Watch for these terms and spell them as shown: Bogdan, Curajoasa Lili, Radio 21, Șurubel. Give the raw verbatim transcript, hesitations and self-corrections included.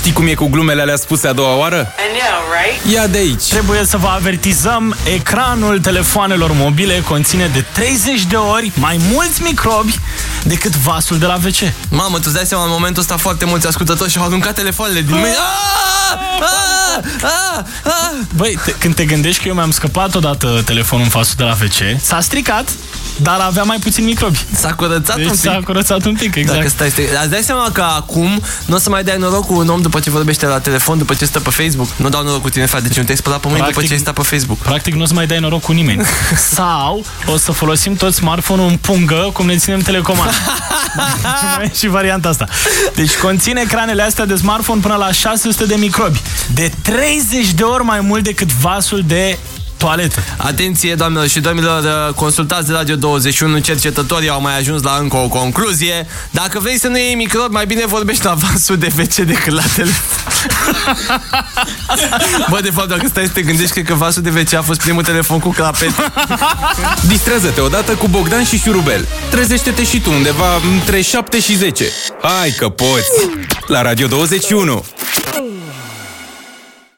Știi cum e cu glumele alea spuse a doua oară? I know, right? Ia de aici! Trebuie să vă avertizăm, ecranul telefoanelor mobile conține de treizeci de ori mai mulți microbi decât vasul de la ve ce. Mamă, tu-ți dai seama, în momentul ăsta foarte mulți ascultători și-au aruncat telefoanele din mine. Băi, când te gândești că eu mi-am scăpat odată telefonul în vasul de la ve ce, s-a stricat, dar avea mai puțin microbi. S-a curățat deci un pic. S-a curățat un pic, exact. Dacă stai, stai. Ați dai seama că acum nu o să mai dai noroc cu un om după ce vorbește la telefon, după ce stă pe Facebook. Nu dau noroc cu tine, frate, deci nu te-ai spălat pe mâini după ce ai stat pe Facebook. Practic nu o să mai dai noroc cu nimeni. Sau o să folosim tot smartphone-ul în pungă, cum ne ținem telecomanda. Mai și varianta asta. Deci conține ecranele astea de smartphone până la șase sute de microbi. De treizeci de ori mai mult decât vasul de toaletă. Atenție, doamnelor și domnilor, consultați de Radio douăzeci și unu, cercetătorii au mai ajuns la încă o concluzie. Dacă vrei să nu iei microb, mai bine vorbești la vasul de ve ce decât la telefon. Bă, de fapt, dacă stai să te gândești, cred că vasul de ve ce a fost primul telefon cu clapet. Distrează-te odată cu Bogdan și Șurubel. Trezește-te și tu undeva între șapte și zece. Hai că poți! La Radio douăzeci și unu!